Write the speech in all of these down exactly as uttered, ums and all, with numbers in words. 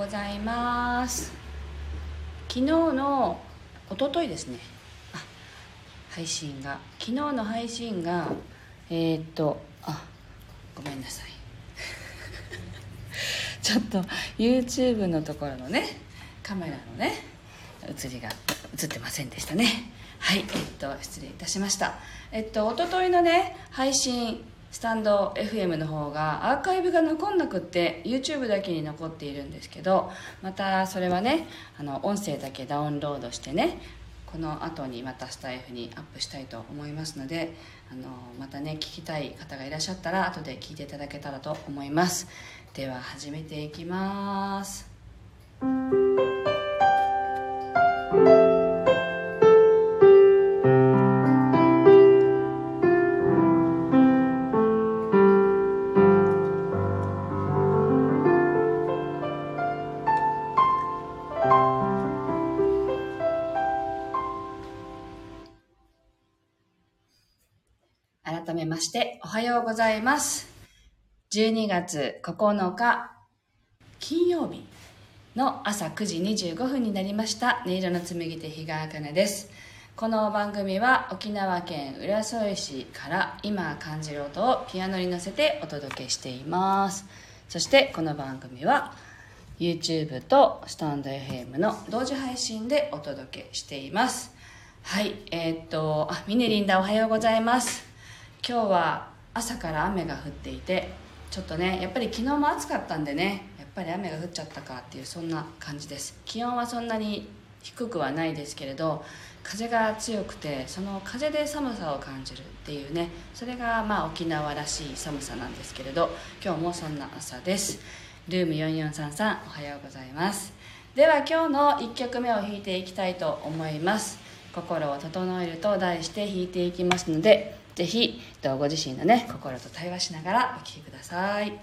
ございます。昨日のおとといですね、あ配信が昨日の配信がえー、っとあごめんなさいちょっと YouTube のところのねカメラのね映りが映ってませんでしたね。はい、えっと失礼いたしました。えっとおとといのね配信スタンド エフエム の方がアーカイブが残んなくって YouTube だけに残っているんですけど、またそれはねあの音声だけダウンロードしてねこの後にまたスタイフにアップしたいと思いますので、あのまたね聞きたい方がいらっしゃったら後で聞いていただけたらと思います。では始めていきます。改めましておはようございます。じゅうにがつここのか金曜日の朝くじにじゅうごふんになりました。音色の紡手日川茜です。この番組は沖縄県浦添市から今感じる音をピアノに乗せてお届けしています。そしてこの番組は YouTube とスタンド エフエム の同時配信でお届けしています。はい、えー、っとあミネリンダおはようございます。今日は朝から雨が降っていて、ちょっとねやっぱり昨日も暑かったんでね、やっぱり雨が降っちゃったかっていうそんな感じです。気温はそんなに低くはないですけれど、風が強くてその風で寒さを感じるっていうね、それがまあ沖縄らしい寒さなんですけれど、今日もそんな朝です。ルームよんよんさんさんおはようございます。では今日のいっきょくめを弾いていきたいと思います。心を整えると題して弾いていきますので、ぜひご自身のね心と対話しながらお聴きください。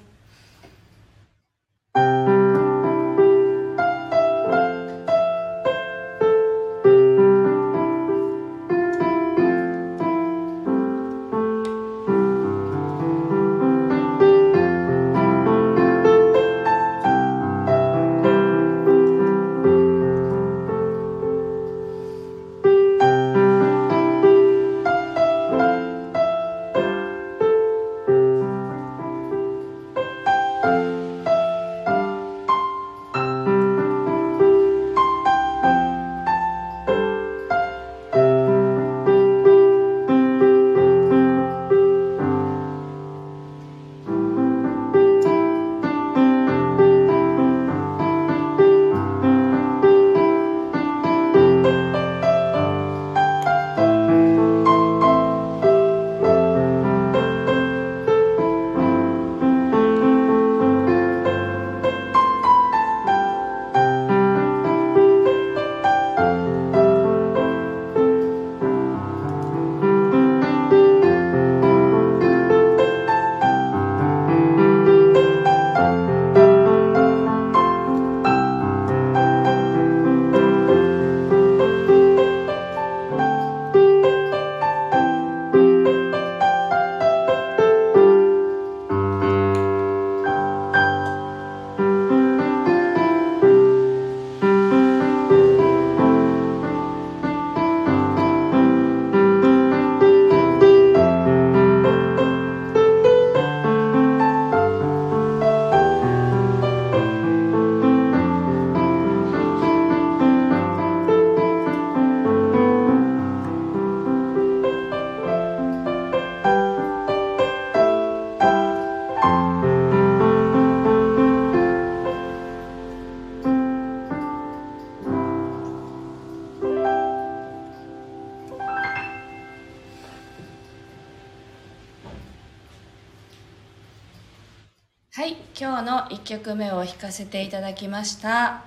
今日のいっきょくめを弾かせていただきました。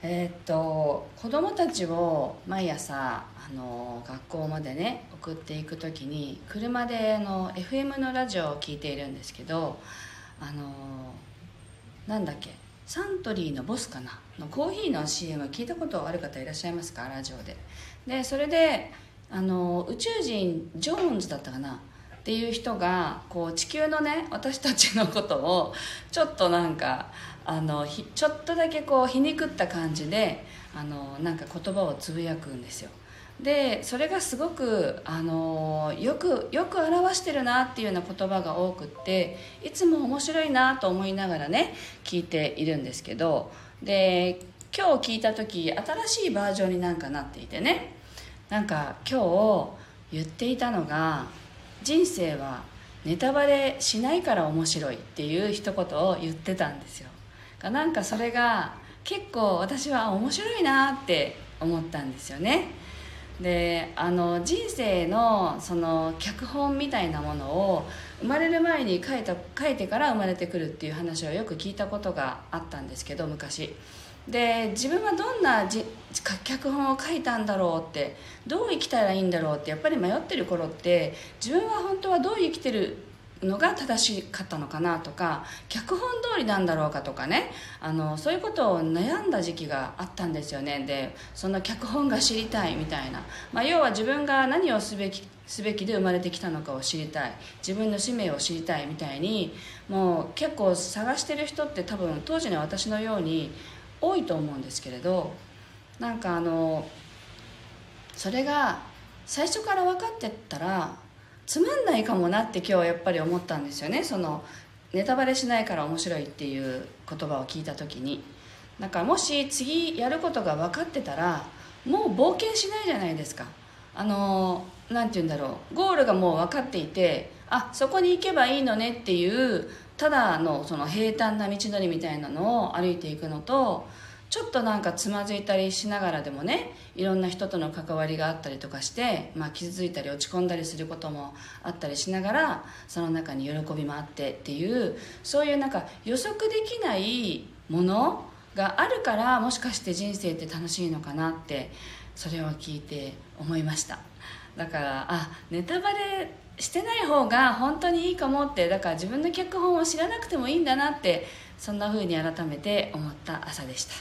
えー、っと子供たちを毎朝あの学校までね送っていくときに車での エフエム のラジオを聞いているんですけど、あのなんだっけサントリーのボスかなのコーヒーの シーエム 聞いたことある方いらっしゃいますか、ラジオで。でそれであの宇宙人ジョーンズだったかなっていう人がこう地球のね私たちのことをちょっとなんかあのひちょっとだけこう皮肉った感じであのなんか言葉をつぶやくんですよ。でそれがすごくあのよくよく表してるなっていうような言葉が多くっていつも面白いなと思いながらね聞いているんですけど、で今日聞いた時新しいバージョンになんかなっていてね、なんか今日言っていたのが人生はネタバレしないから面白いっていう一言を言ってたんですよ。なんかそれが結構私は面白いなって思ったんですよね。で、あの人生のその脚本みたいなものを生まれる前に書いた、書いてから生まれてくるっていう話をよく聞いたことがあったんですけど昔。で自分はどんなじ脚本を書いたんだろうってどう生きたらいいんだろうってやっぱり迷ってる頃って自分は本当はどう生きてるのが正しかったのかなとか脚本通りなんだろうかとかね、あのそういうことを悩んだ時期があったんですよね。でその脚本が知りたいみたいな、まあ、要は自分が何をすべきすべきで生まれてきたのかを知りたい、自分の使命を知りたいみたいにもう結構探してる人って多分当時の私のように多いと思うんですけれど、なんかあのそれが最初から分かってったらつまんないかもなって今日やっぱり思ったんですよね。そのネタバレしないから面白いっていう言葉を聞いた時に、なんかもし次やることが分かってたらもう冒険しないじゃないですか。あのなんて言うんだろう、ゴールがもう分かっていて、あそこに行けばいいのねっていうただのその平坦な道のりみたいなのを歩いていくのと、ちょっとなんかつまずいたりしながらでもねいろんな人との関わりがあったりとかして、まあ、傷ついたり落ち込んだりすることもあったりしながらその中に喜びもあってっていう、そういうなんか予測できないものがあるからもしかして人生って楽しいのかなってそれを聞いて思いました。だからあネタバレしてない方が本当にいいかもって、だから自分の脚本を知らなくてもいいんだなってそんな風に改めて思った朝でした。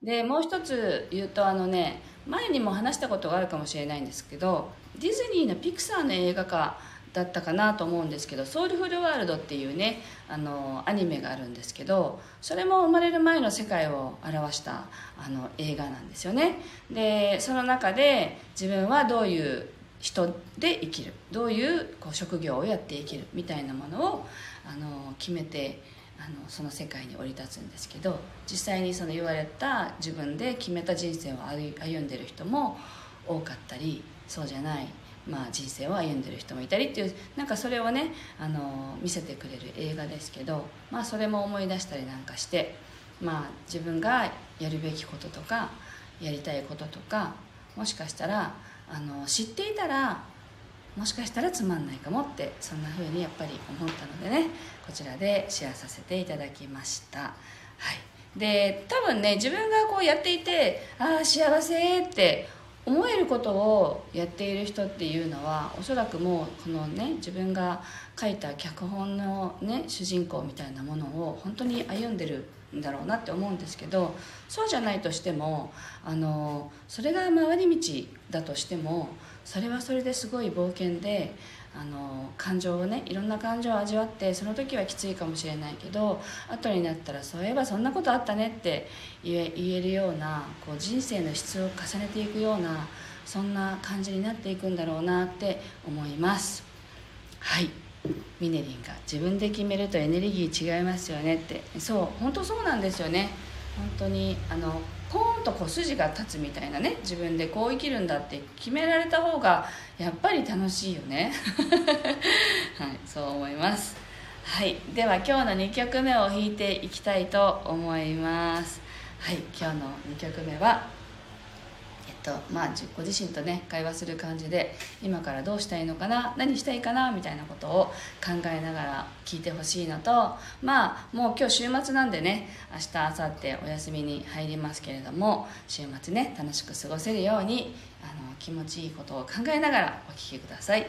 でもう一つ言うとあのね前にも話したことがあるかもしれないんですけど、ディズニーのピクサーの映画化だったかなと思うんですけど、ソウルフルワールドっていうねあのアニメがあるんですけど、それも生まれる前の世界を表したあの映画なんですよね。でその中で自分はどういう人で生きる、どういうこう職業をやって生きるみたいなものをあの決めてあのその世界に降り立つんですけど、実際にその言われた自分で決めた人生を歩んでる人も多かったり、そうじゃない、まあ、人生を歩んでる人もいたりっていう、なんかそれをねあの見せてくれる映画ですけど、まあ、それも思い出したりなんかして、まあ、自分がやるべきこととかやりたいこととか、もしかしたらあの知っていたらもしかしたらつまんないかもって、そんな風にやっぱり思ったのでねこちらでシェアさせていただきました、はい。で多分ね自分がこうやっていてああ幸せって思えることをやっている人っていうのはおそらくもうこのね自分が書いた脚本のね主人公みたいなものを本当に歩んでるんだろうなって思うんですけど、そうじゃないとしてもあのそれが回り道だとしてもそれはそれですごい冒険であの感情をねいろんな感情を味わって、その時はきついかもしれないけど後になったらそういえばそんなことあったねって言え、言えるようなこう人生の質を重ねていくようなそんな感じになっていくんだろうなって思います。はい、ミネリンが自分で決めるとエネルギー違いますよねって、そう本当そうなんですよね。本当にあのポーンとこう筋が立つみたいなね、自分でこう生きるんだって決められた方がやっぱり楽しいよねはいそう思います。はい、では今日のにきょくめを弾いていきたいと思います。はい、今日のにきょくめはえっとまあご自身とね会話する感じで今からどうしたいのかな、何したいかなみたいなことを考えながら聞いてほしいのと、まあもう今日週末なんでね明日明後日お休みに入りますけれども、週末ね楽しく過ごせるようにあの気持ちいいことを考えながらお聴きください。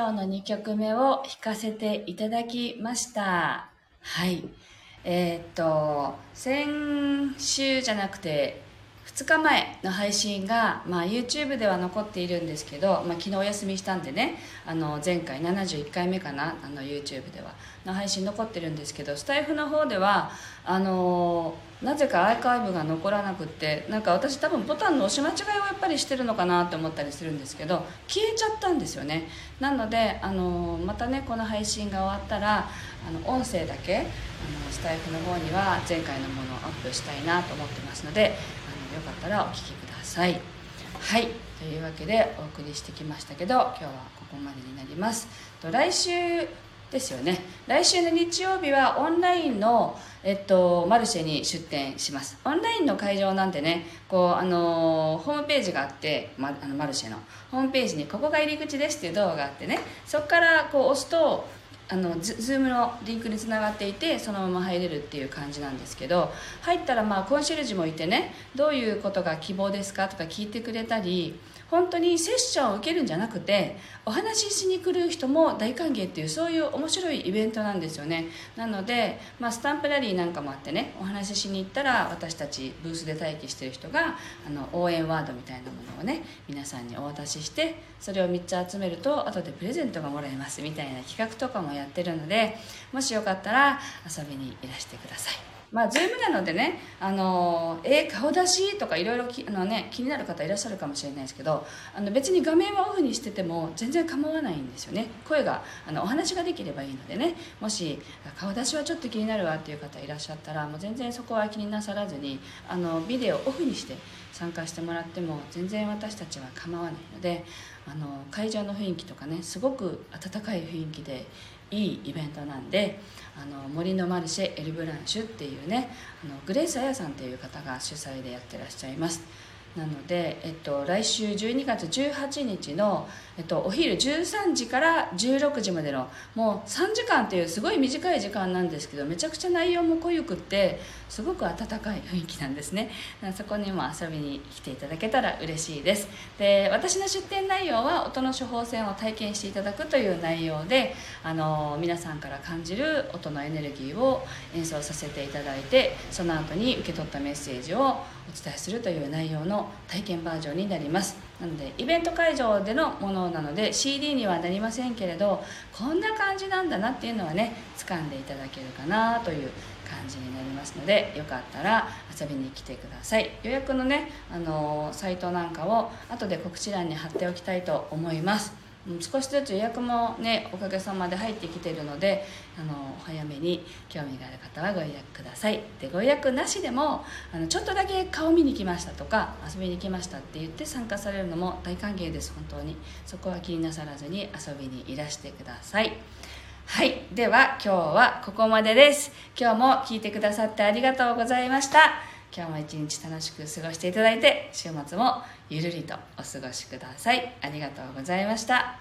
今日のにきょくめを弾かせていただきました。はい。えー、っと、先週じゃなくて、ふつかまえの配信が、まあ、YouTube では残っているんですけど、まあ、昨日お休みしたんでね、あの前回ななじゅういっかいめかな、あの YouTube ではの配信残ってるんですけど、スタイフの方ではあのー、なぜかアーカイブが残らなくって、なんか私多分ボタンの押し間違いをやっぱりしてるのかなと思ったりするんですけど、消えちゃったんですよね。なので、あのー、またねこの配信が終わったらあの音声だけあのスタイフの方には前回のものをアップしたいなと思ってますので、よかったらお聞きください。はい、というわけでお送りしてきましたけど、今日はここまでになります。と来週ですよね、来週の日曜日はオンラインの、えっと、マルシェに出店します。オンラインの会場なんでね、こうあのー、ホームページがあって、ま、あのマルシェのホームページにここが入り口ですっていう動画があってね、そこからこう押すとあのズームのリンクにつながっていて、そのまま入れるっていう感じなんですけど、入ったらまあコンシェルジュもいてね、どういうことが希望ですかとか聞いてくれたり、本当にセッションを受けるんじゃなくてお話ししに来る人も大歓迎っていう、そういう面白いイベントなんですよね。なので、まあ、スタンプラリーなんかもあってね、お話ししに行ったら私たちブースで待機してる人があの応援ワードみたいなものをね皆さんにお渡しして、それをみっつ集めると後でプレゼントがもらえますみたいな企画とかもやってるので、もしよかったら遊びにいらしてください。まあ Zoom なのでね、あのえー、顔出しとかいろいろ気になる方いらっしゃるかもしれないですけど、あの別に画面はオフにしてても全然構わないんですよね。声があのお話ができればいいのでね、もし顔出しはちょっと気になるわっていう方いらっしゃったら、もう全然そこは気になさらずにあのビデオオフにして参加してもらっても全然私たちは構わないので、あの会場の雰囲気とかね、すごく温かい雰囲気でいいイベントなんで、あの森のマルシェエルブランシュっていうね、あのグレース・アヤさんっていう方が主催でやってらっしゃいます。なので、えっと、来週じゅうにがつじゅうはちにちの、えっと、お昼じゅうさんじからじゅうろくじまでのもうさんじかんというすごい短い時間なんですけど、めちゃくちゃ内容も濃ゆくってすごく温かい雰囲気なんですね。そこにも遊びに来ていただけたら嬉しいです。で、私の出展内容は音の処方箋を体験していただくという内容で、あの皆さんから感じる音のエネルギーを演奏させていただいて、その後に受け取ったメッセージをお伝えするという内容の体験バージョンになります。なのでイベント会場でのものなので シーディー にはなりませんけれど、こんな感じなんだなっていうのはね掴んでいただけるかなという感じになりますので、よかったら遊びに来てください。予約のね、あのー、サイトなんかを後で告知欄に貼っておきたいと思います。少しずつ予約もねおかげさまで入ってきているので、あの早めに興味がある方はご予約ください。で、ご予約なしでもあのちょっとだけ顔見に来ましたとか遊びに来ましたって言って参加されるのも大歓迎です。本当にそこは気になさらずに遊びにいらしてください。はい、では今日はここまでです。今日も聞いてくださってありがとうございました。今日も一日楽しく過ごしていただいて、週末もゆるりとお過ごしください。ありがとうございました。